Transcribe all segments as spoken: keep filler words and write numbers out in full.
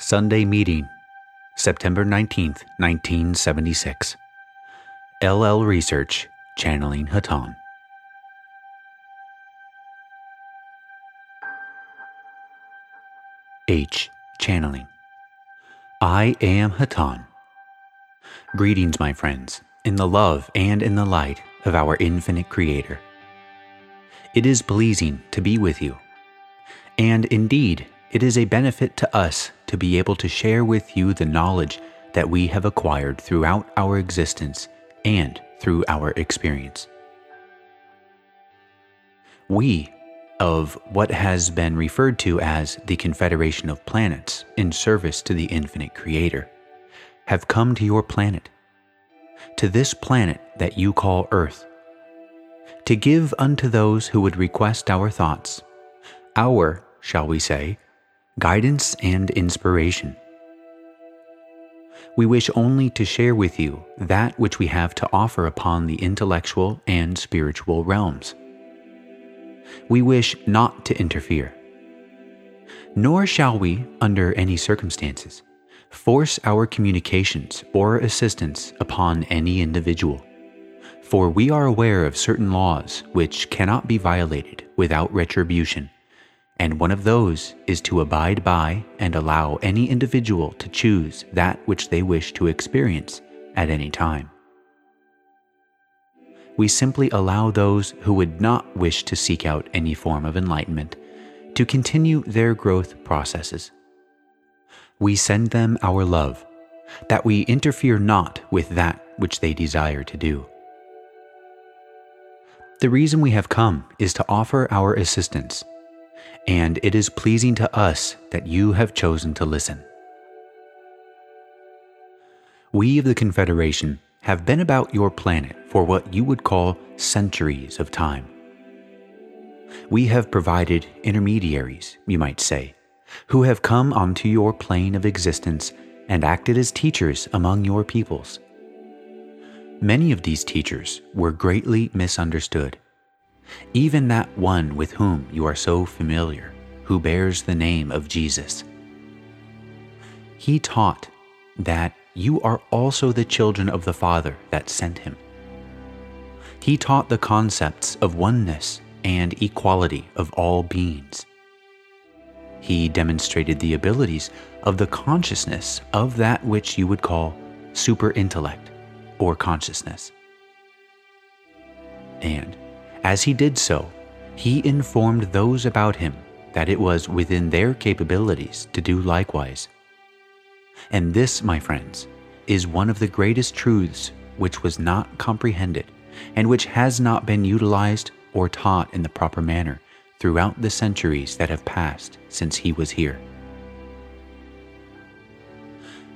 Sunday Meeting, September nineteenth, nineteen seventy-six. L L Research, Channeling Hatonn. H. Channeling. I am Hatonn. Greetings, my friends, in the love and in the light of our infinite Creator. It is pleasing to be with you, and indeed, it is a benefit to us to be able to share with you the knowledge that we have acquired throughout our existence and through our experience. We, of what has been referred to as the Confederation of Planets in service to the Infinite Creator, have come to your planet, to this planet that you call Earth, to give unto those who would request our thoughts, our, shall we say, guidance and inspiration. We wish only to share with you that which we have to offer upon the intellectual and spiritual realms. We wish not to interfere. Nor shall we, under any circumstances, force our communications or assistance upon any individual, for we are aware of certain laws which cannot be violated without retribution, and one of those is to abide by and allow any individual to choose that which they wish to experience at any time. We simply allow those who would not wish to seek out any form of enlightenment to continue their growth processes. We send them our love, that we interfere not with that which they desire to do. The reason we have come is to offer our assistance, and it is pleasing to us that you have chosen to listen. We of the Confederation have been about your planet for what you would call centuries of time. We have provided intermediaries, you might say, who have come onto your plane of existence and acted as teachers among your peoples. Many of these teachers were greatly misunderstood. Even that one with whom you are so familiar, who bears the name of Jesus. He taught that you are also the children of the Father that sent him. He taught the concepts of oneness and equality of all beings. He demonstrated the abilities of the consciousness of that which you would call superintellect or consciousness. And as he did so, he informed those about him that it was within their capabilities to do likewise. And this, my friends, is one of the greatest truths which was not comprehended and which has not been utilized or taught in the proper manner throughout the centuries that have passed since he was here.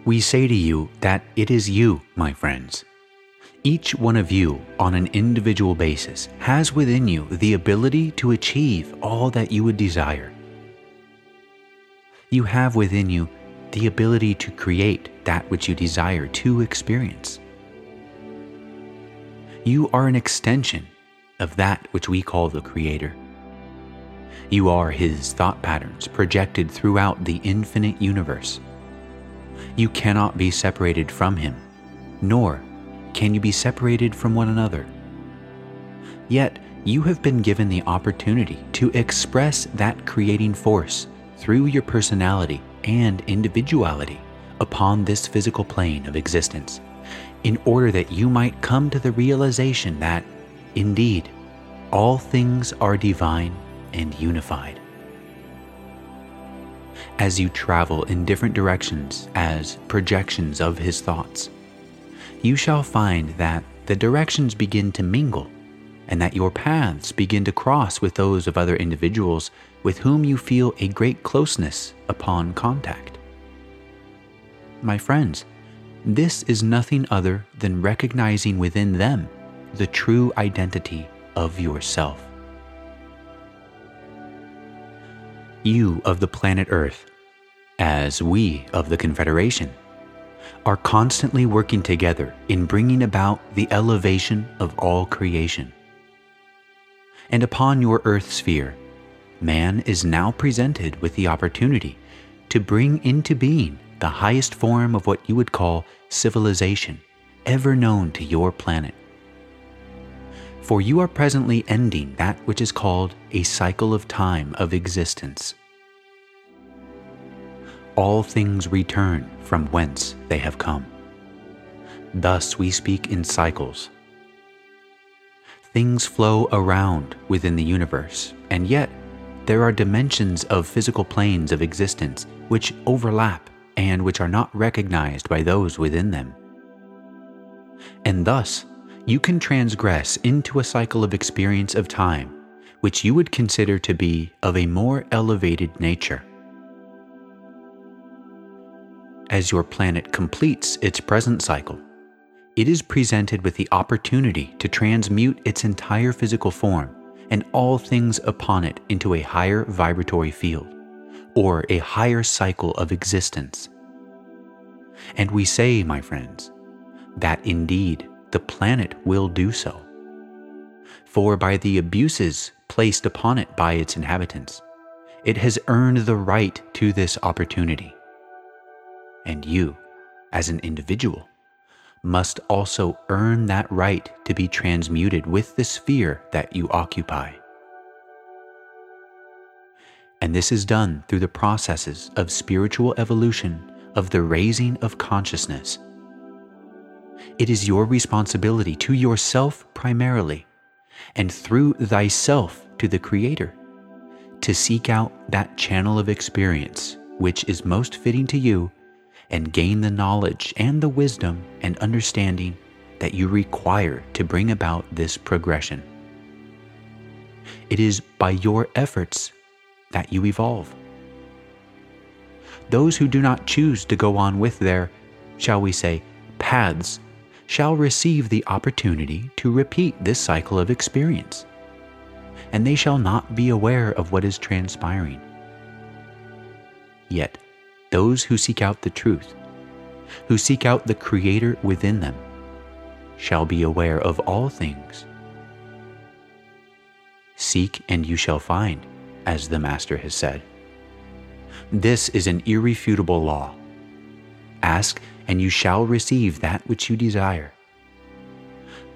We say to you that it is you, my friends. Each one of you, on an individual basis, has within you the ability to achieve all that you would desire. You have within you the ability to create that which you desire to experience. You are an extension of that which we call the Creator. You are His thought patterns projected throughout the infinite universe. You cannot be separated from Him, nor can you be separated from one another? Yet, you have been given the opportunity to express that creating force through your personality and individuality upon this physical plane of existence, in order that you might come to the realization that, indeed, all things are divine and unified. As you travel in different directions as projections of His thoughts, you shall find that the directions begin to mingle, and that your paths begin to cross with those of other individuals with whom you feel a great closeness upon contact. My friends, this is nothing other than recognizing within them the true identity of yourself. You of the planet Earth, as we of the Confederation, are constantly working together in bringing about the elevation of all creation. And upon your earth sphere, man is now presented with the opportunity to bring into being the highest form of what you would call civilization ever known to your planet. For you are presently ending that which is called a cycle of time of existence. All things return from whence they have come. Thus we speak in cycles. Things flow around within the universe, and yet there are dimensions of physical planes of existence which overlap and which are not recognized by those within them. And thus, you can transgress into a cycle of experience of time, which you would consider to be of a more elevated nature. As your planet completes its present cycle, it is presented with the opportunity to transmute its entire physical form and all things upon it into a higher vibratory field, or a higher cycle of existence. And we say, my friends, that indeed the planet will do so. For by the abuses placed upon it by its inhabitants, it has earned the right to this opportunity. And you, as an individual, must also earn that right to be transmuted with the sphere that you occupy. And this is done through the processes of spiritual evolution, of the raising of consciousness. It is your responsibility to yourself primarily, and through thyself to the Creator, to seek out that channel of experience which is most fitting to you, and gain the knowledge and the wisdom and understanding that you require to bring about this progression. It is by your efforts that you evolve. Those who do not choose to go on with their, shall we say, paths, shall receive the opportunity to repeat this cycle of experience, and they shall not be aware of what is transpiring. Yet, those who seek out the truth, who seek out the Creator within them, shall be aware of all things. Seek and you shall find, as the Master has said. This is an irrefutable law. Ask and you shall receive that which you desire.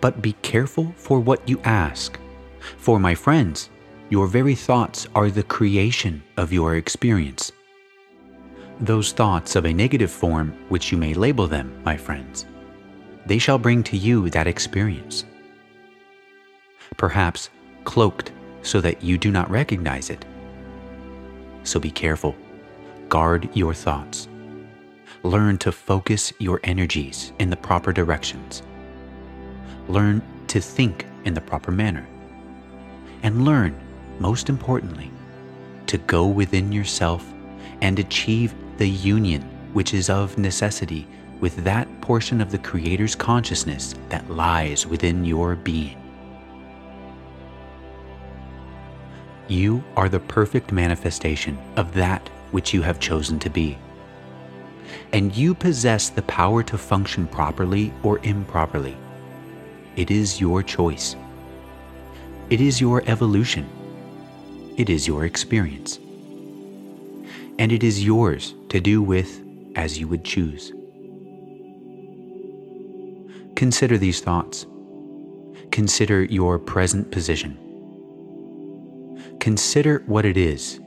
But be careful for what you ask, for, my friends, your very thoughts are the creation of your experience. Those thoughts of a negative form, which you may label them, my friends, they shall bring to you that experience. Perhaps cloaked so that you do not recognize it. So be careful. Guard your thoughts. Learn to focus your energies in the proper directions. Learn to think in the proper manner. And learn, most importantly, to go within yourself and achieve the union which is of necessity with that portion of the Creator's consciousness that lies within your being. You are the perfect manifestation of that which you have chosen to be, and you possess the power to function properly or improperly. It is your choice. It is your evolution. It is your experience. And it is yours to do with as you would choose. Consider these thoughts. Consider your present position. Consider what it is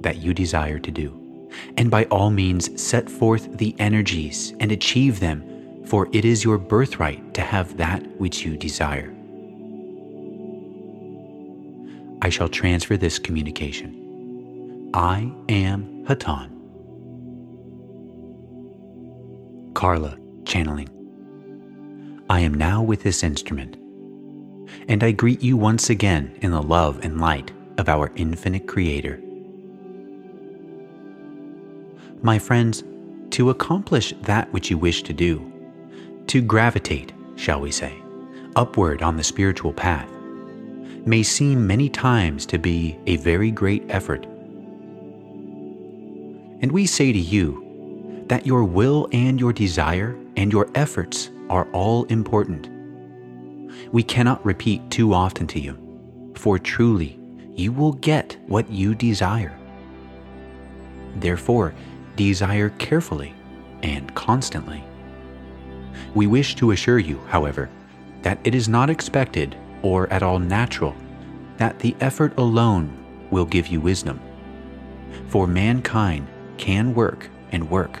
that you desire to do, and by all means set forth the energies and achieve them, for it is your birthright to have that which you desire. I shall transfer this communication. I am Hatonn. Carla, channeling. I am now with this instrument, and I greet you once again in the love and light of our infinite Creator. My friends, to accomplish that which you wish to do, to gravitate, shall we say, upward on the spiritual path, may seem many times to be a very great effort. And we say to you that your will and your desire and your efforts are all important. We cannot repeat too often to you, for truly you will get what you desire. Therefore, desire carefully and constantly. We wish to assure you, however, that it is not expected or at all natural that the effort alone will give you wisdom. For mankind can work and work,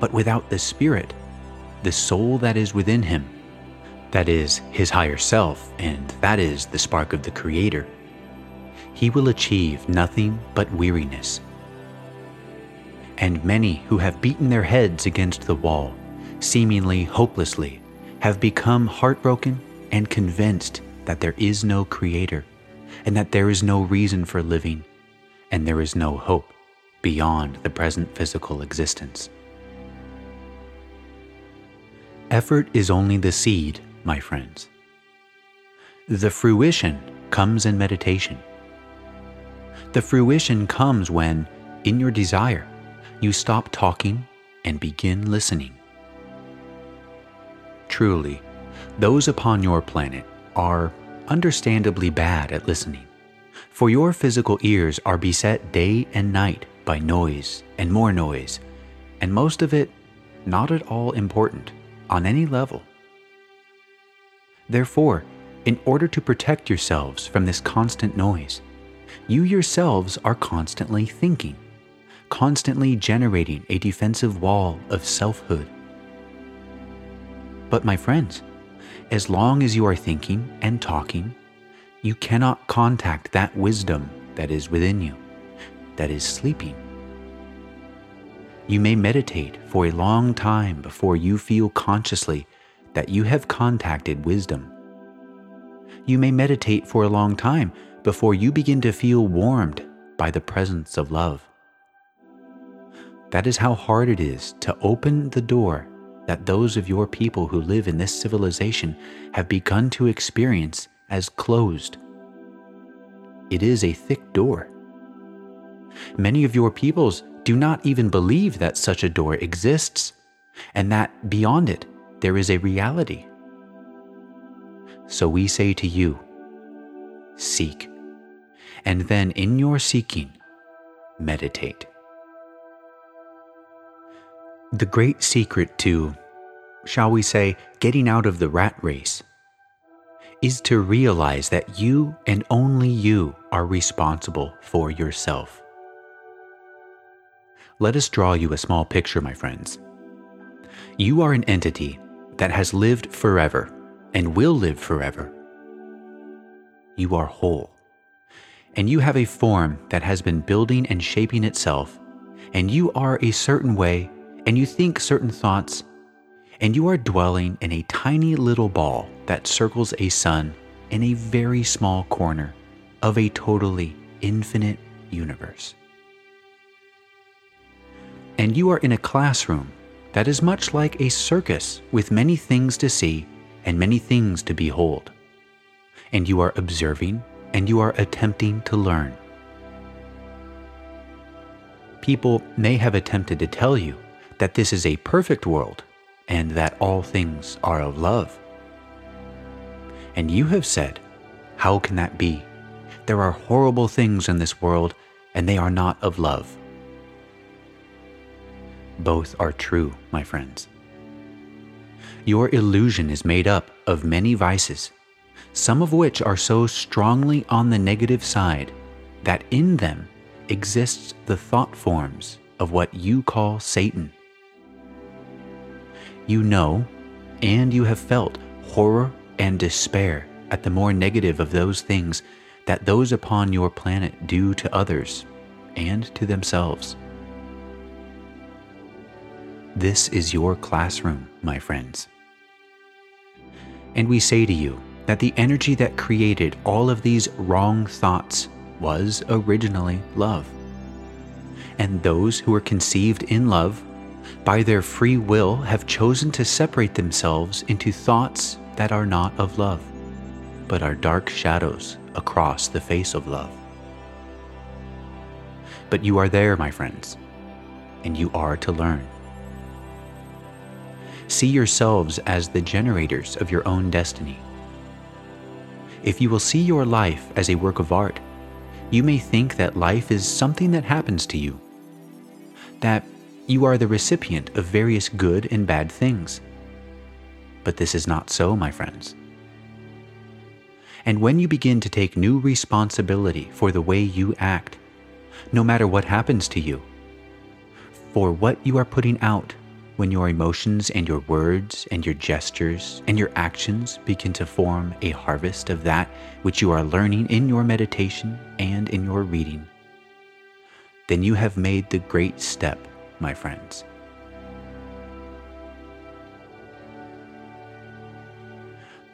but without the spirit, the soul that is within him, that is his higher self, and that is the spark of the Creator, he will achieve nothing but weariness. And many who have beaten their heads against the wall, seemingly hopelessly, have become heartbroken and convinced that there is no Creator, and that there is no reason for living, and there is no hope beyond the present physical existence. Effort is only the seed, my friends. The fruition comes in meditation. The fruition comes when, in your desire, you stop talking and begin listening. Truly, those upon your planet are understandably bad at listening, for your physical ears are beset day and night by noise and more noise, and most of it not at all important on any level. Therefore, in order to protect yourselves from this constant noise, you yourselves are constantly thinking, constantly generating a defensive wall of selfhood. But my friends, as long as you are thinking and talking, you cannot contact that wisdom that is within you, that is sleeping. You may meditate for a long time before you feel consciously that you have contacted wisdom. You may meditate for a long time before you begin to feel warmed by the presence of love. That is how hard it is to open the door that those of your people who live in this civilization have begun to experience as closed. It is a thick door. Many of your peoples do not even believe that such a door exists, and that beyond it there is a reality. So we say to you, seek, and then in your seeking, meditate. The great secret to, shall we say, getting out of the rat race, is to realize that you and only you are responsible for yourself. Let us draw you a small picture, my friends. You are an entity that has lived forever and will live forever. You are whole, and you have a form that has been building and shaping itself, and you are a certain way, and you think certain thoughts, and you are dwelling in a tiny little ball that circles a sun in a very small corner of a totally infinite universe. And you are in a classroom that is much like a circus with many things to see and many things to behold. And you are observing and you are attempting to learn. People may have attempted to tell you that this is a perfect world and that all things are of love. And you have said, how can that be? There are horrible things in this world and they are not of love. Both are true, my friends. Your illusion is made up of many vices, some of which are so strongly on the negative side that in them exists the thought forms of what you call Satan. You know, and you have felt horror and despair at the more negative of those things that those upon your planet do to others and to themselves. This is your classroom, my friends. And we say to you that the energy that created all of these wrong thoughts was originally love. And those who were conceived in love, by their free will, have chosen to separate themselves into thoughts that are not of love, but are dark shadows across the face of love. But you are there, my friends, and you are to learn. See yourselves as the generators of your own destiny. If you will see your life as a work of art, you may think that life is something that happens to you, that You are the recipient of various good and bad things. But this is not so, my friends. And when you begin to take new responsibility for the way you act, no matter what happens to you, for what you are putting out when your emotions and your words and your gestures and your actions begin to form a harvest of that which you are learning in your meditation and in your reading, then you have made the great step, my friends.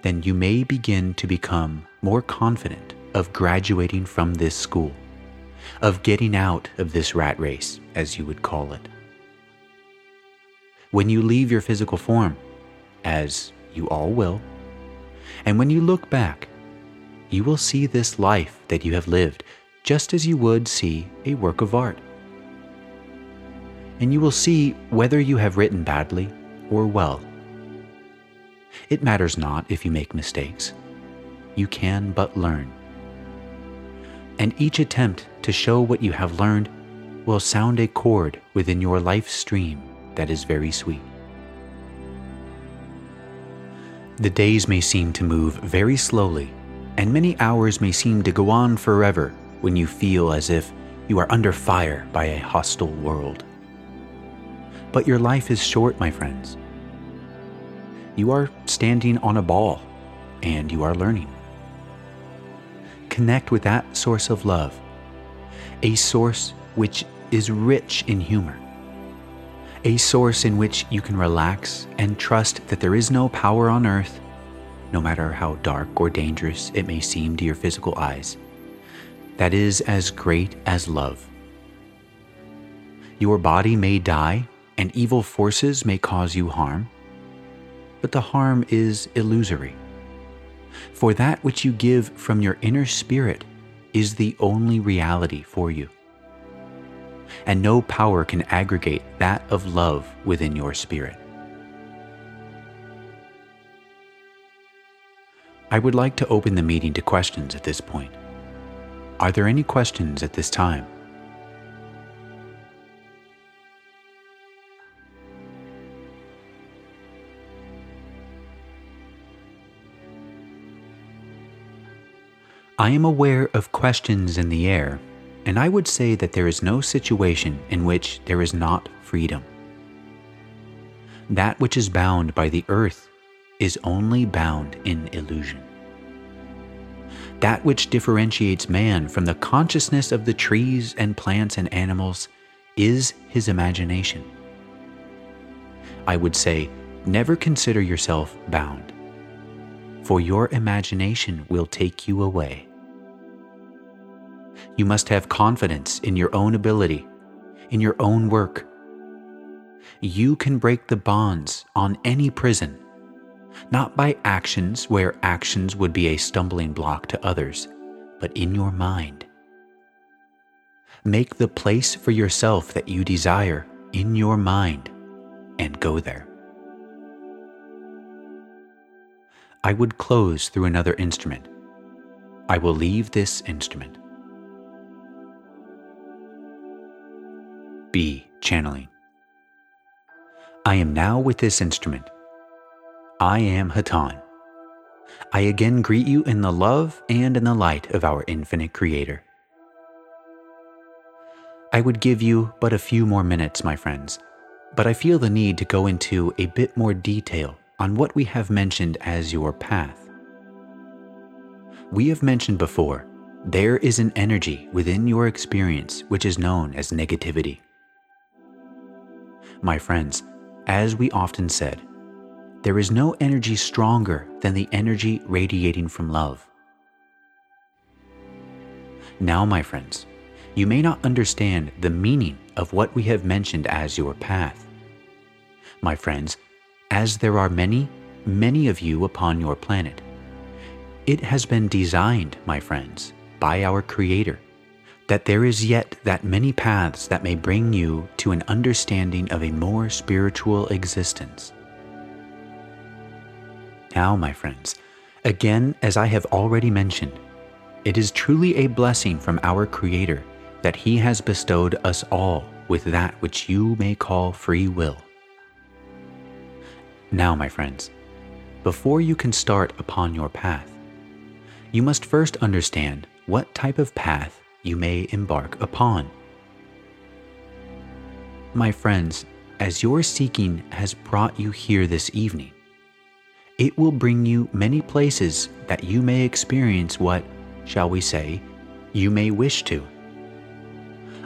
Then you may begin to become more confident of graduating from this school, of getting out of this rat race, as you would call it. When you leave your physical form, as you all will, and when you look back, you will see this life that you have lived just as you would see a work of art. And you will see whether you have written badly or well. It matters not if you make mistakes. You can but learn. And each attempt to show what you have learned will sound a chord within your life stream that is very sweet. The days may seem to move very slowly, and many hours may seem to go on forever when you feel as if you are under fire by a hostile world. But your life is short, my friends. You are standing on a ball, and you are learning. Connect with that source of love, a source which is rich in humor, a source in which you can relax and trust that there is no power on earth, no matter how dark or dangerous it may seem to your physical eyes, that is as great as love. Your body may die, and evil forces may cause you harm, but the harm is illusory. For that which you give from your inner spirit is the only reality for you. And no power can aggregate that of love within your spirit. I would like to open the meeting to questions at this point. Are there any questions at this time? I am aware of questions in the air, and I would say that there is no situation in which there is not freedom. That which is bound by the earth is only bound in illusion. That which differentiates man from the consciousness of the trees and plants and animals is his imagination. I would say, never consider yourself bound, for your imagination will take you away. You must have confidence in your own ability, in your own work. You can break the bonds on any prison, not by actions where actions would be a stumbling block to others, but in your mind. Make the place for yourself that you desire in your mind and go there. I would close through another instrument. I will leave this instrument. B. Channeling. I am now with this instrument. I am Hatonn. I again greet you in the love and in the light of our infinite Creator. I would give you but a few more minutes, my friends, but I feel the need to go into a bit more detail on what we have mentioned as your path. We have mentioned before, there is an energy within your experience which is known as negativity. My friends, as we often said, there is no energy stronger than the energy radiating from love. Now, my friends, you may not understand the meaning of what we have mentioned as your path. My friends, as there are many, many of you upon your planet, it has been designed, my friends, by our Creator, that there is yet that many paths that may bring you to an understanding of a more spiritual existence. Now, my friends, again, as I have already mentioned, it is truly a blessing from our Creator that He has bestowed us all with that which you may call free will. Now, my friends, before you can start upon your path, you must first understand what type of path you may embark upon. My friends, as your seeking has brought you here this evening, it will bring you many places that you may experience what, shall we say, you may wish to.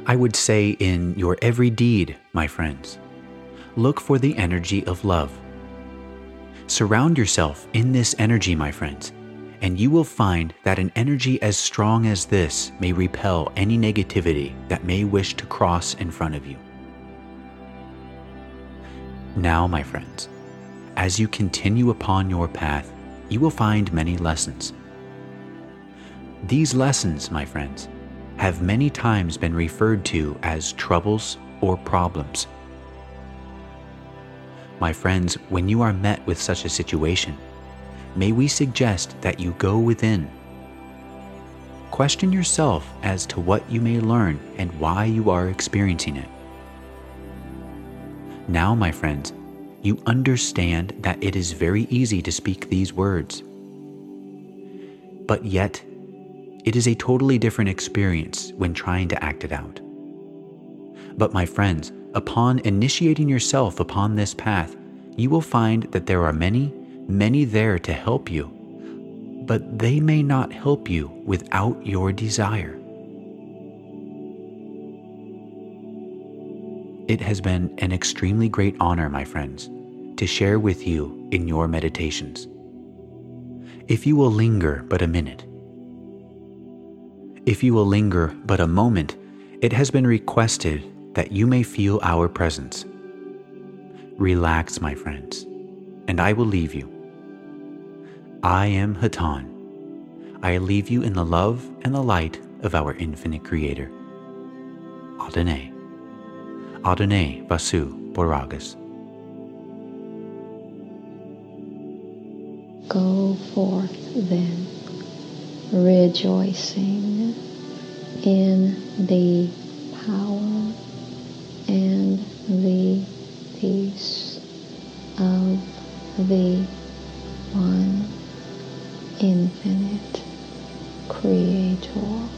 I would say in your every deed, my friends, look for the energy of love. Surround yourself in this energy, my friends, and you will find that an energy as strong as this may repel any negativity that may wish to cross in front of you. Now, my friends, as you continue upon your path, you will find many lessons. These lessons, my friends, have many times been referred to as troubles or problems. My friends, when you are met with such a situation, may we suggest that you go within. Question yourself as to what you may learn and why you are experiencing it. Now, my friends, you understand that it is very easy to speak these words. But yet, it is a totally different experience when trying to act it out. But my friends, upon initiating yourself upon this path, you will find that there are many Many there to help you, but they may not help you without your desire. It has been an extremely great honor, my friends, to share with you in your meditations. If you will linger but a minute, if you will linger but a moment, it has been requested that you may feel our presence. Relax, my friends, and I will leave you. I am Hatonn. I leave you in the love and the light of our infinite creator. Adonai. Adonai Basu Boragas. Go forth then, rejoicing in the power and the peace of the one infinite creator.